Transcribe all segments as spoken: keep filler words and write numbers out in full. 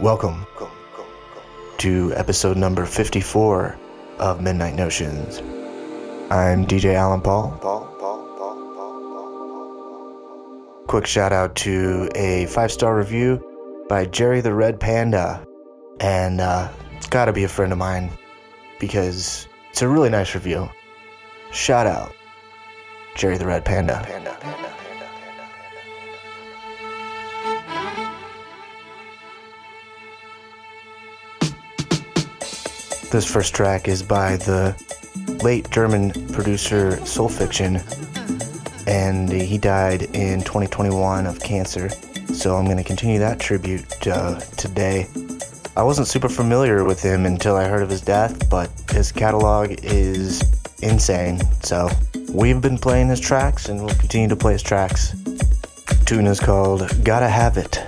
Welcome to episode number fifty-four of Midnight Notions. I'm D J Alan Paul. Quick shout out to a five-star review by Jerry the Red Panda. And uh, it's gotta be a friend of mine because it's a really nice review. Shout out, Jerry the Red Panda. Panda, Panda. This first track is by the late German producer Soulphiction, and he died in twenty twenty-one of cancer, so I'm going to continue that tribute uh, today. I wasn't super familiar with him until I heard of his death, but his catalog is insane, so we've been playing his tracks and we'll continue to play his tracks. The tune is called Gotta Have It.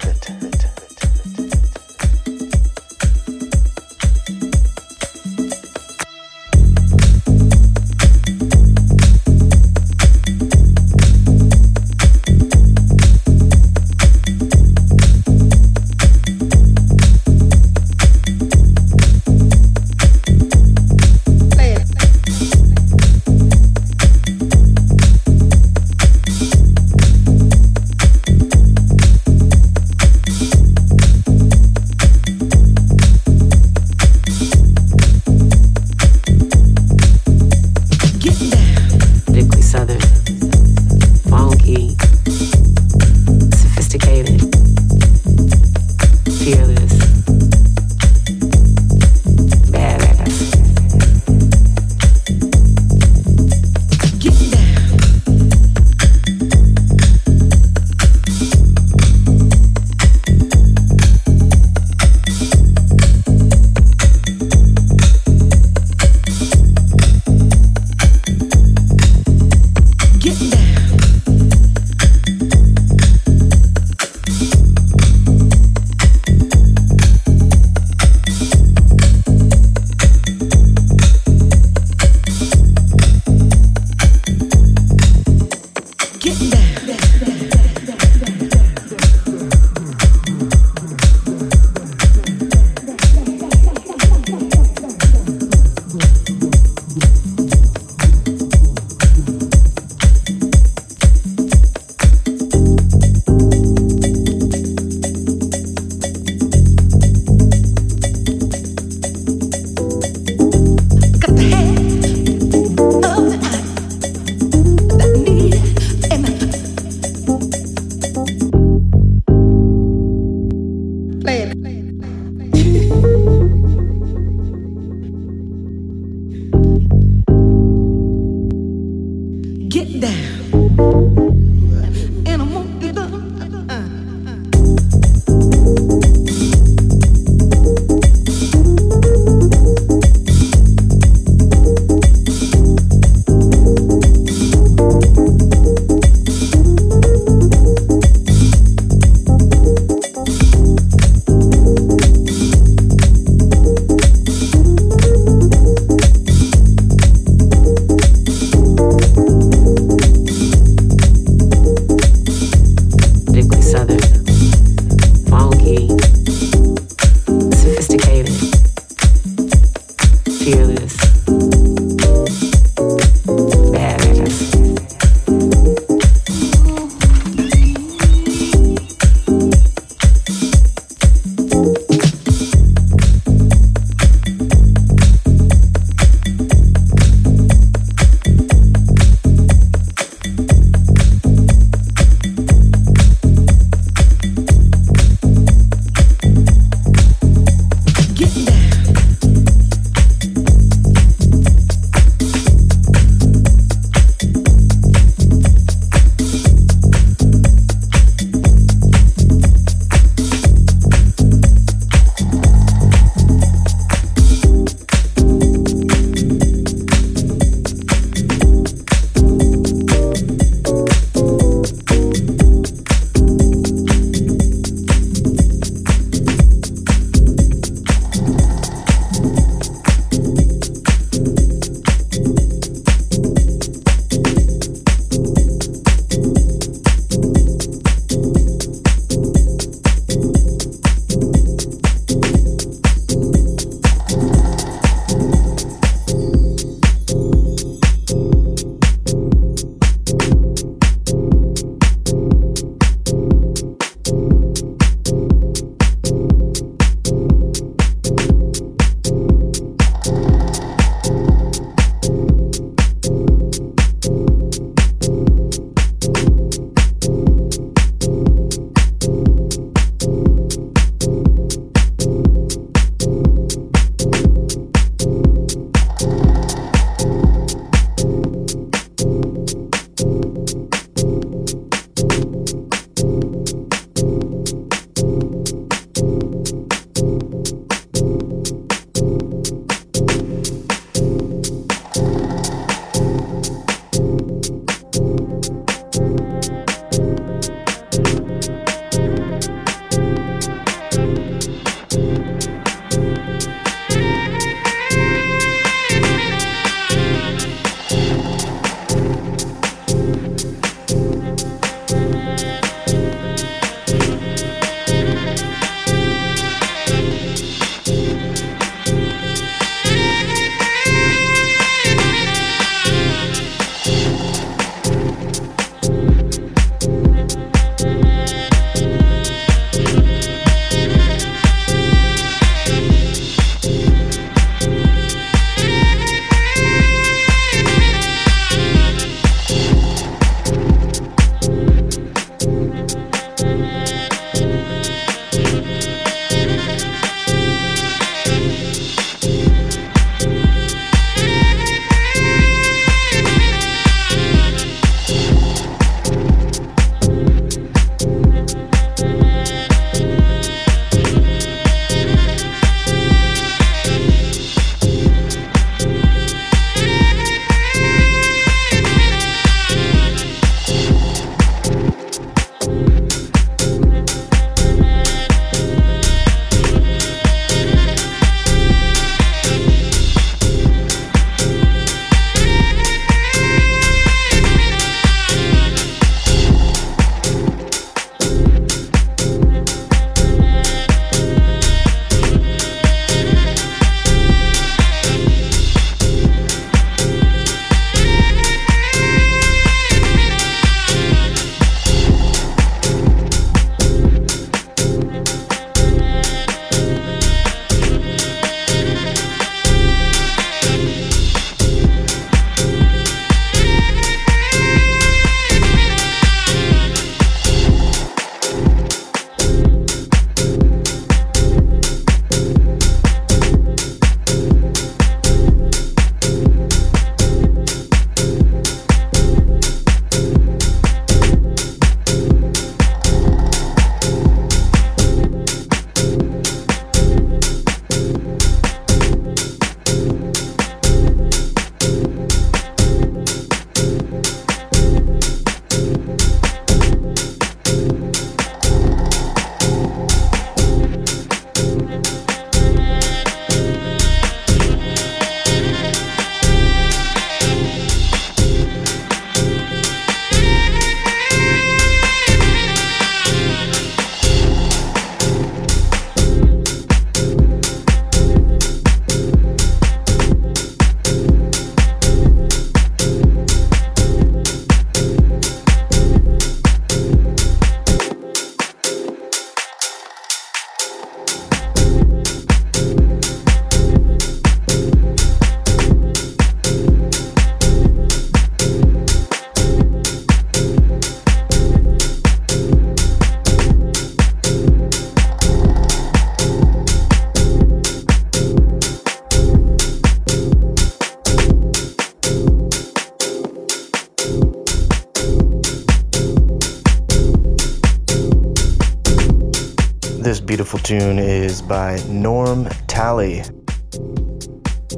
beautiful tune is by Norm Talley,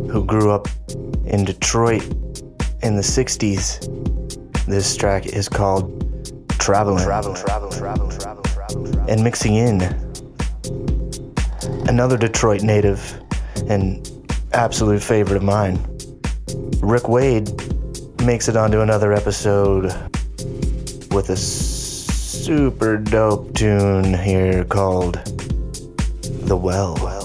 who grew up in Detroit in the sixties. This track is called Traveling. Travel, travel, travel, travel, travel, travel. And mixing in another Detroit native and absolute favorite of mine, Rick Wade, makes it onto another episode with a super dope tune here called The Well. Well.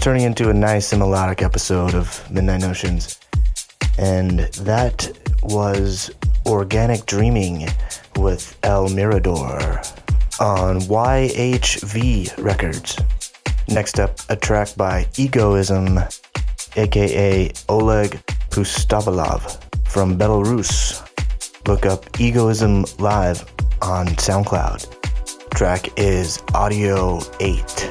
turning into a nice melodic episode of Midnight Notions. And that was Organic Dreaming with El Mirador on Y H V Records. Next up, a track by Egoism, aka Oleg Pustovalov from Belarus. Look up Egoism Live on SoundCloud. Track is Audio eight.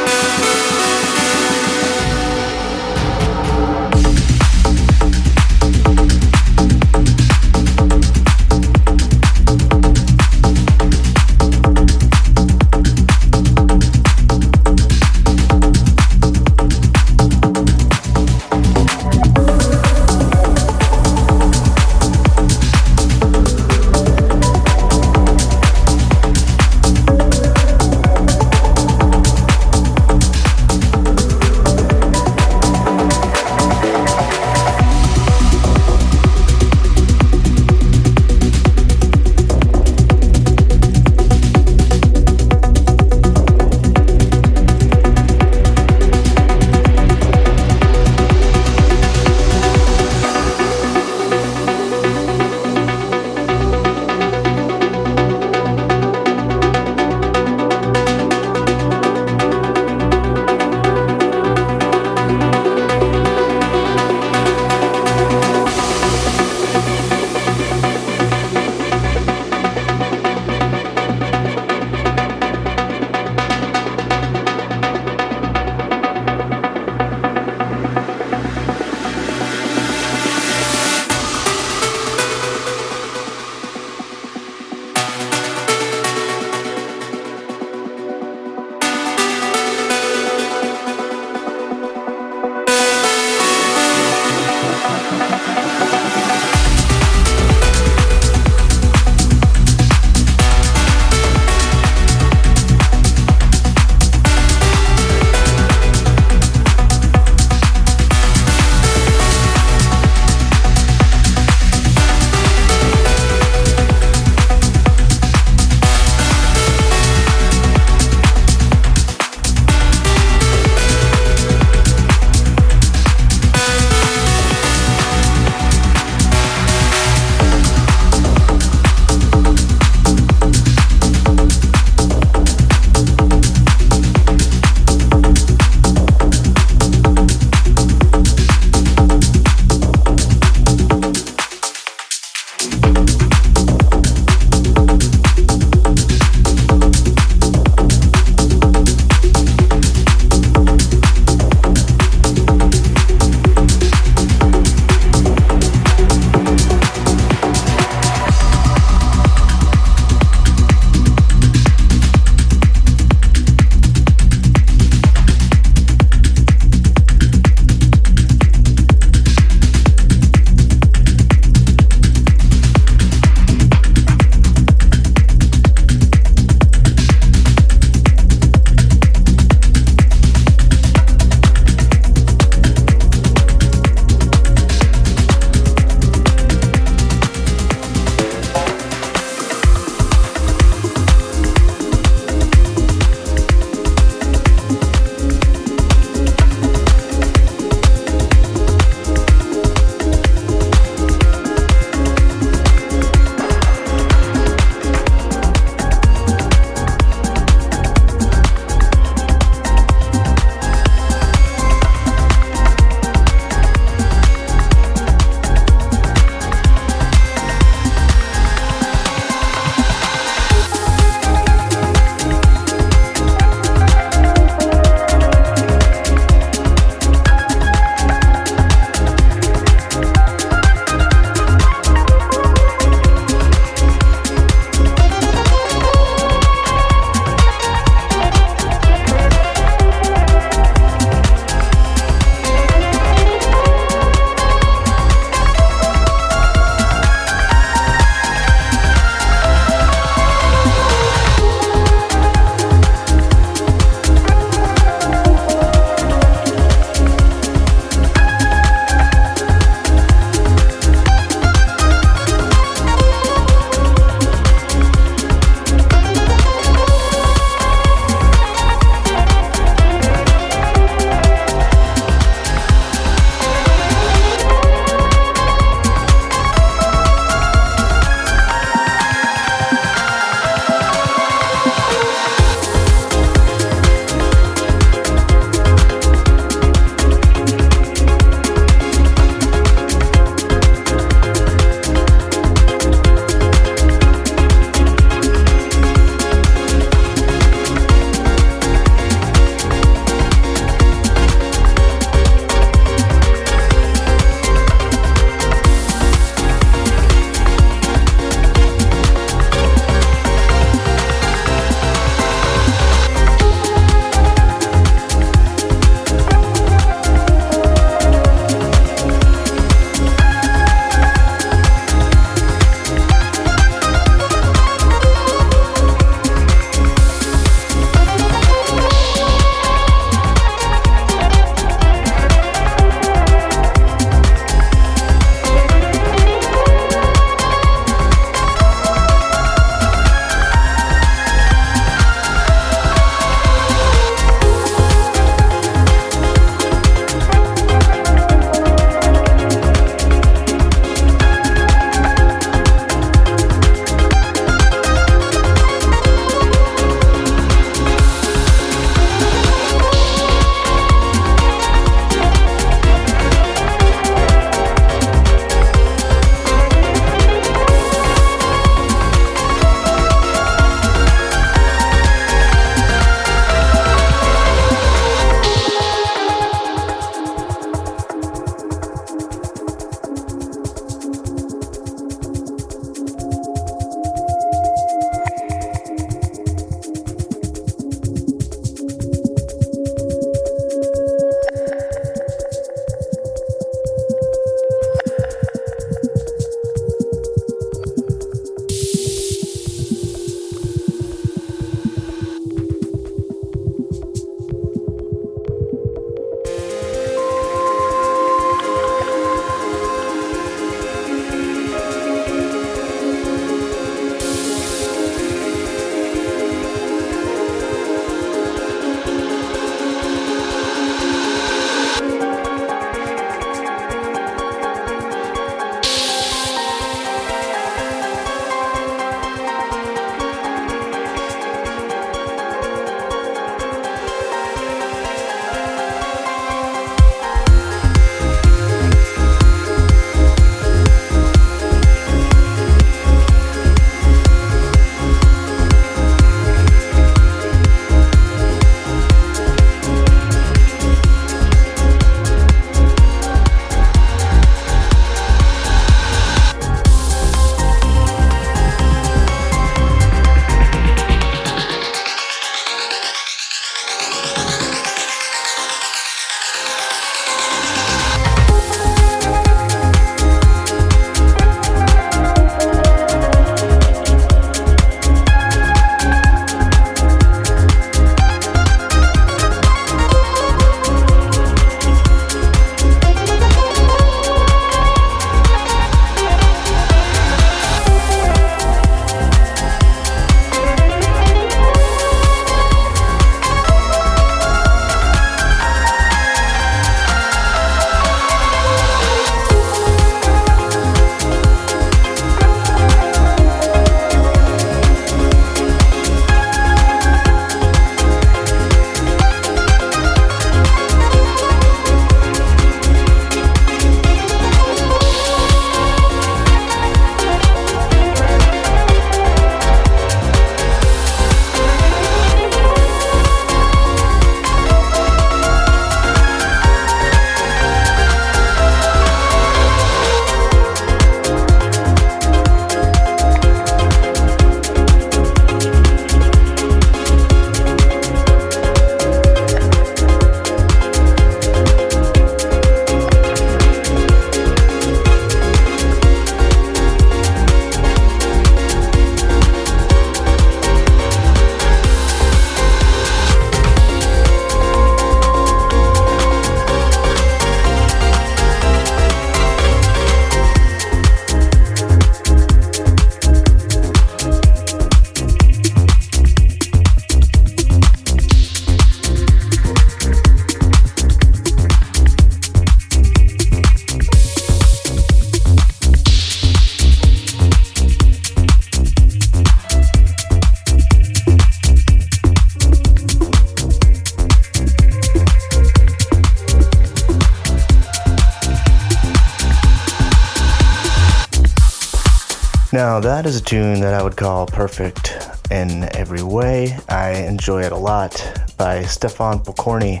Now that is a tune that I would call perfect in every way. I enjoy it a lot, by Stefan Pokorny,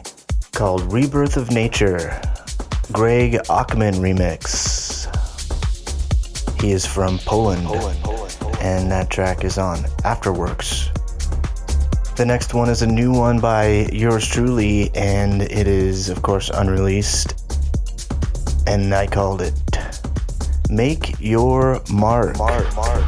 called Rebirth of Nature, Greg Ochman remix. He is from Poland, Poland, Poland, Poland, and that track is on Afterworks. The next one is a new one by yours truly, and it is, of course, unreleased, and I called it Make Your Mark. Mark, Mark, Mark.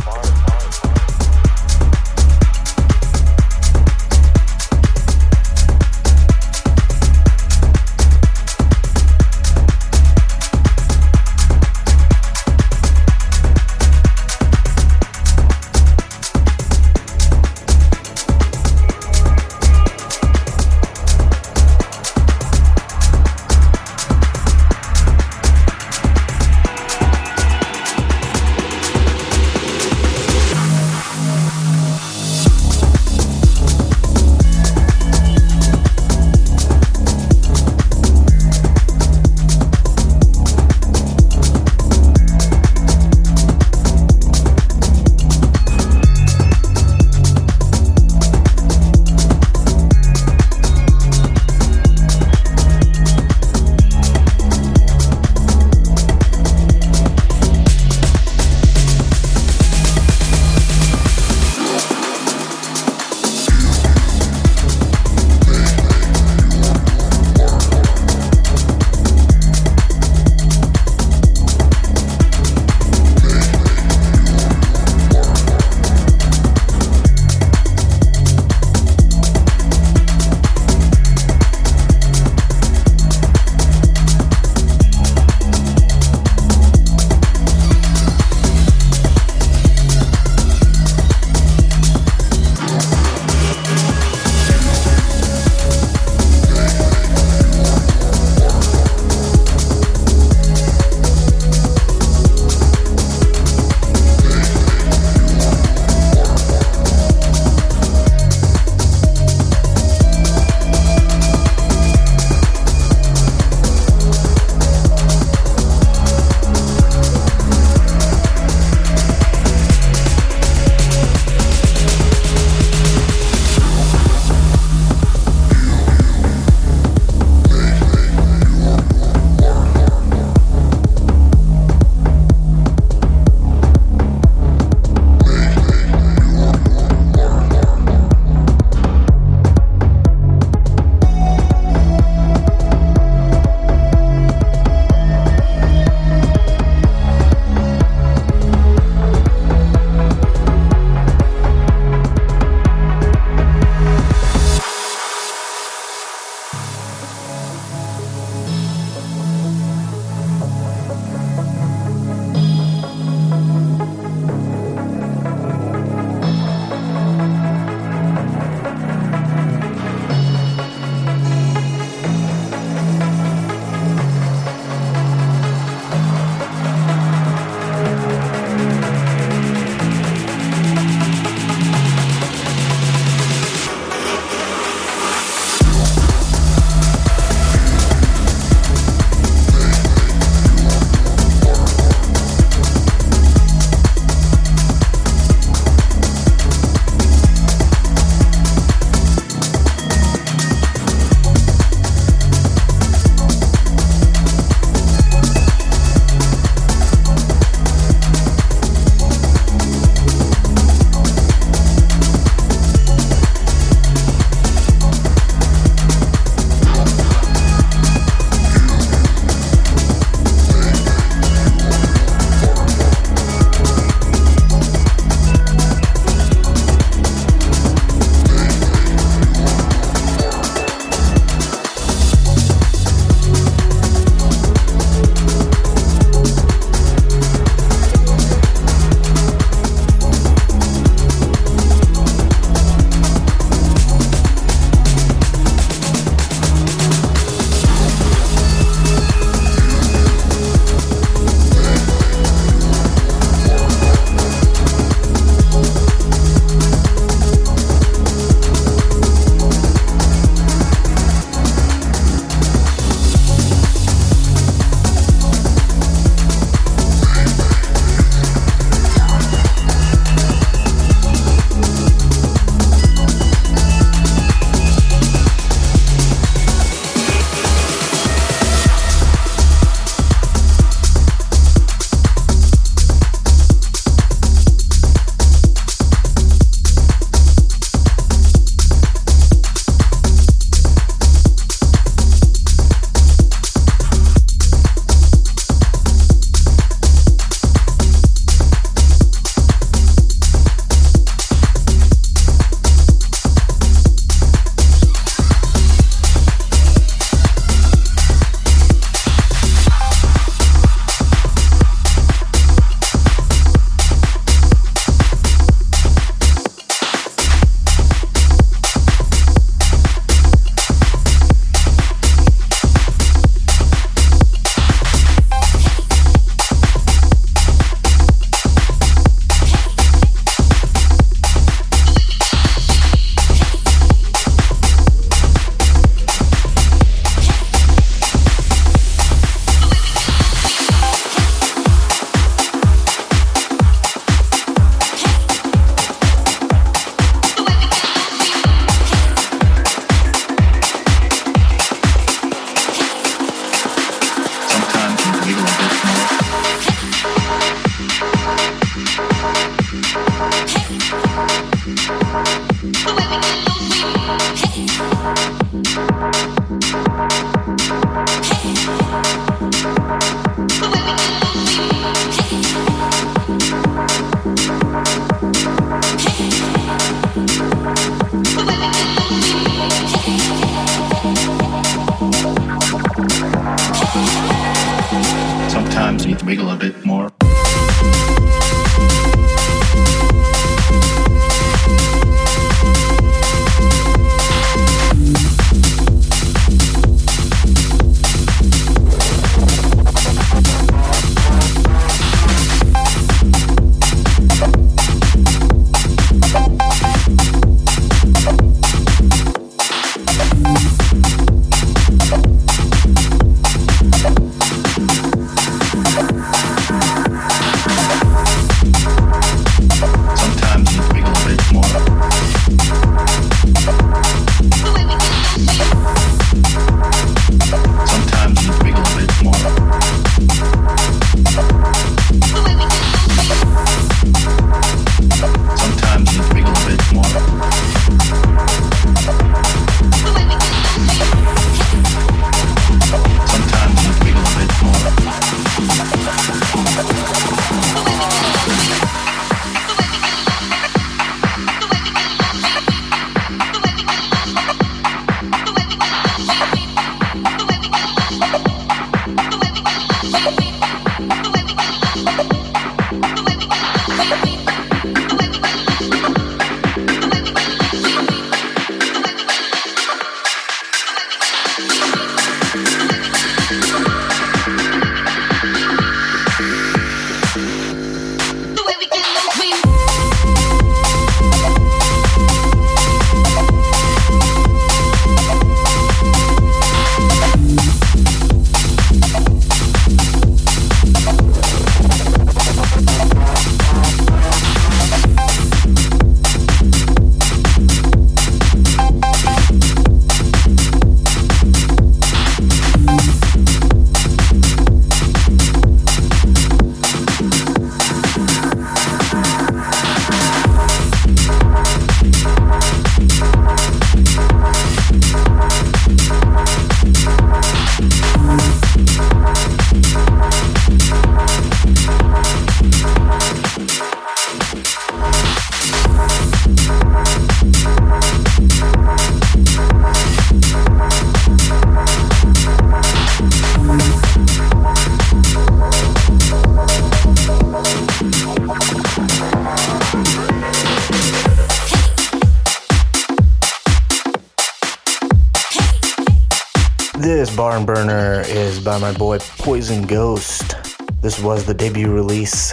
By my boy Poison Ghost. This was the debut release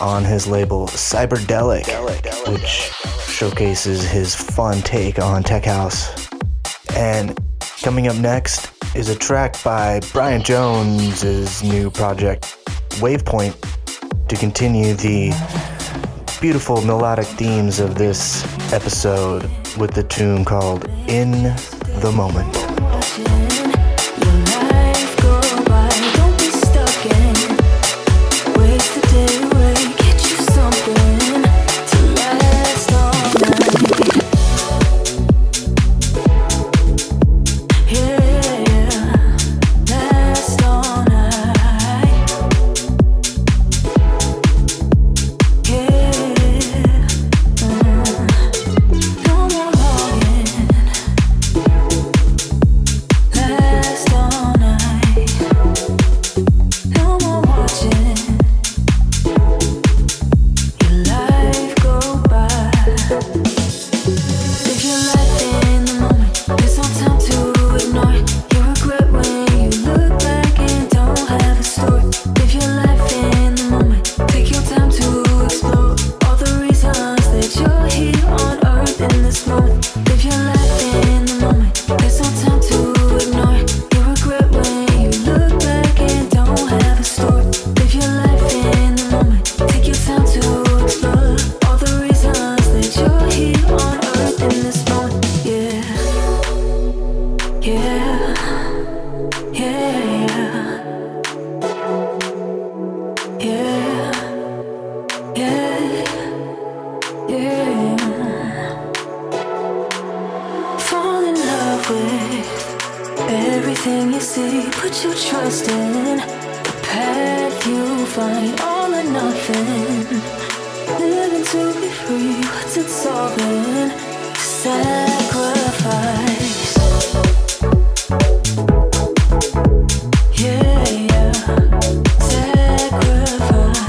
on his label Cyberdelic, which showcases his fun take on tech house. And coming up next is a track by Brian Jones's new project Wavepoint to continue the beautiful melodic themes of this episode with the tune called In the Moment. Yeah, yeah, yeah. quick. Everything you see, put your trust in. The path you find, all or nothing. Living to be free, what's it solving? Sacrifice. Yeah, yeah, sacrifice.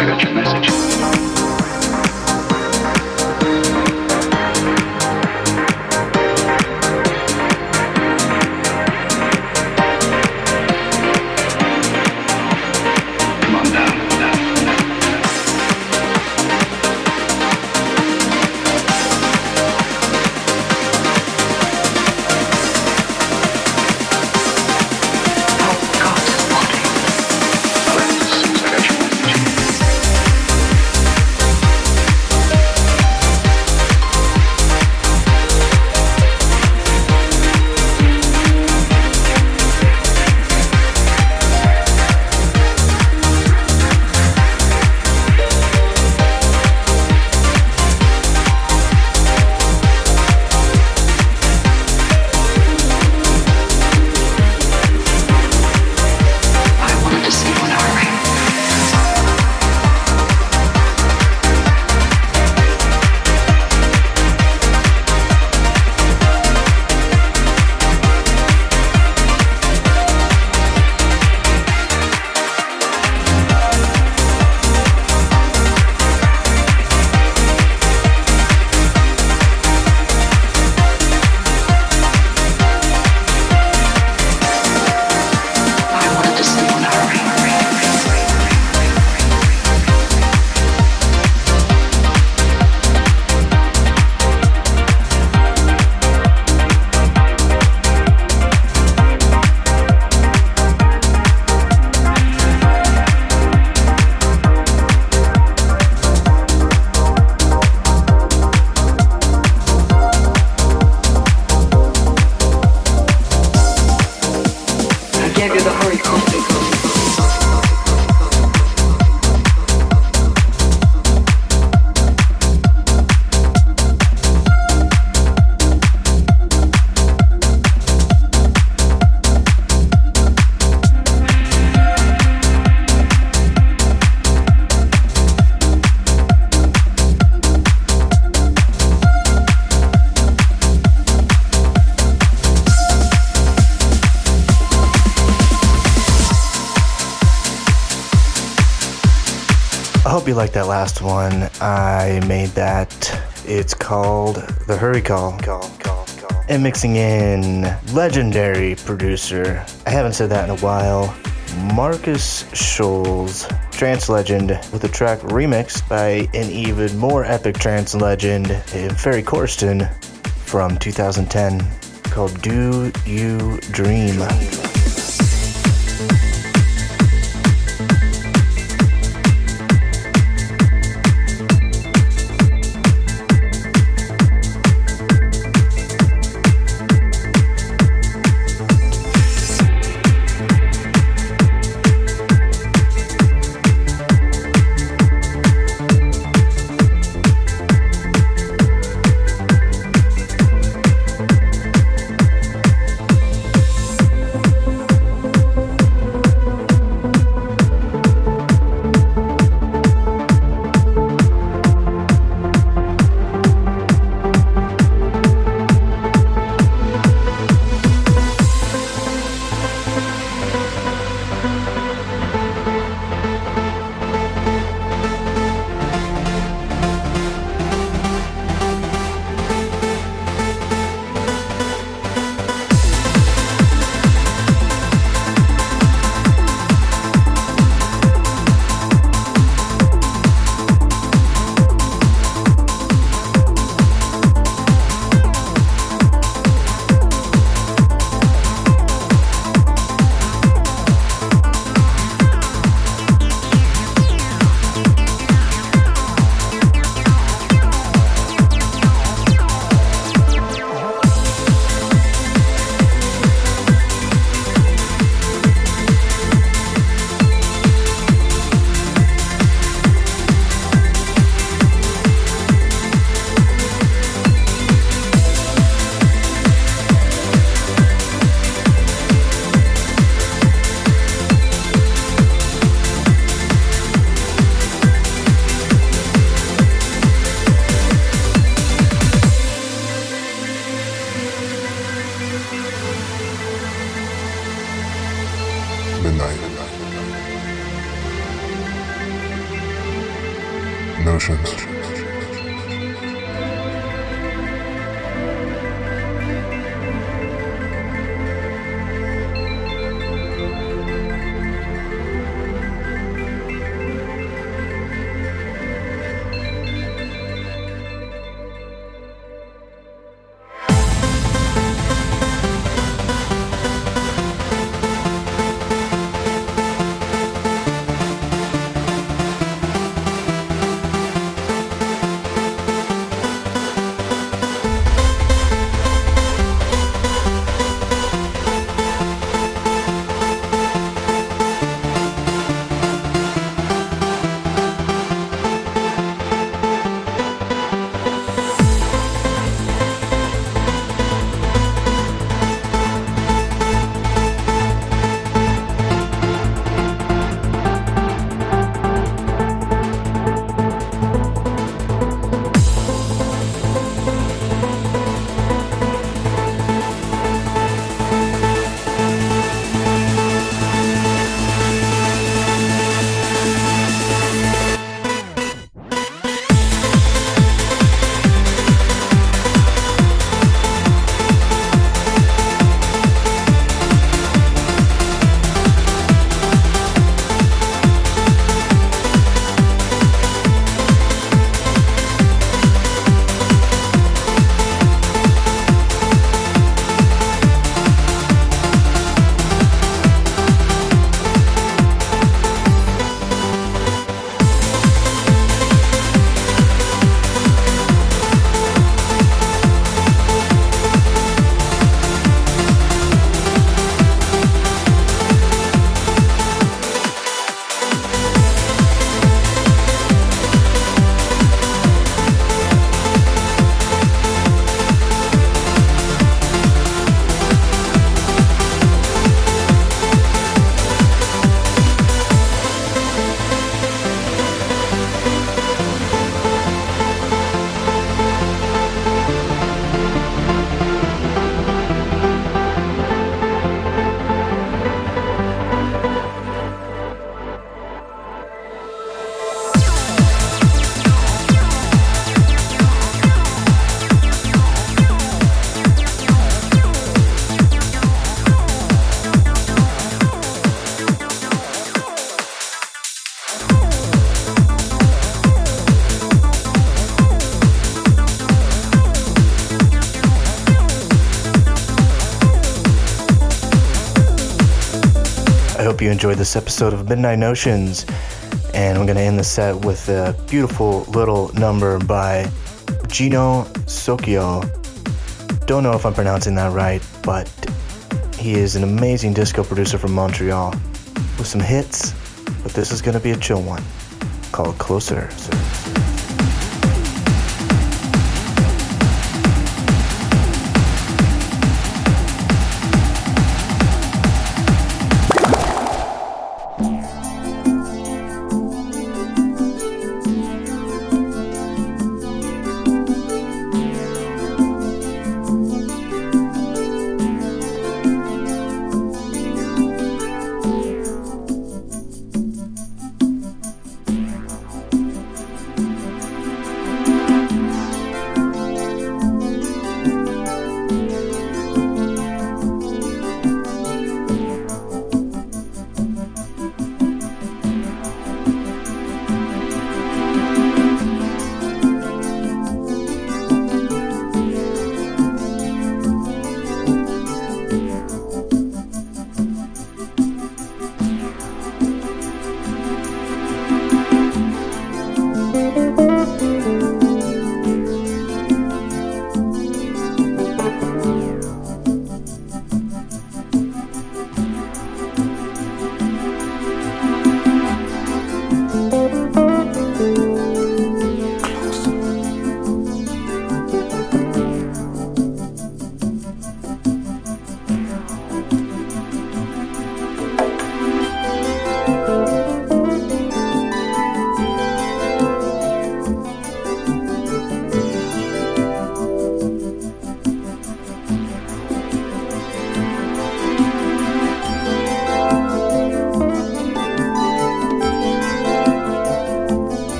I got your message. You like that last one I made? That it's called The Hurry Call, call, call, call. And mixing in legendary producer, I haven't said that in a while, Markus Schulz, trance legend, with a track remixed by an even more epic trance legend, Ferry Corsten, from two thousand ten, called Do You Dream? Notions. You enjoyed this episode of Midnight Notions, and we're going to end the set with a beautiful little number by Gino Soccio. Don't know if I'm pronouncing that right, but he is an amazing disco producer from Montreal with some hits, but this is going to be a chill one called Closer.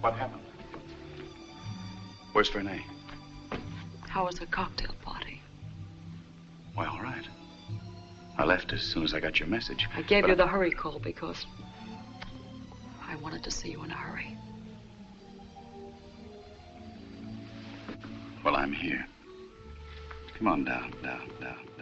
What happened? Where's Renee? How was her cocktail party? Why, all right. I left as soon as I got your message. I gave you I... the hurry call because I wanted to see you in a hurry. Well, I'm here. Come on down, down, down.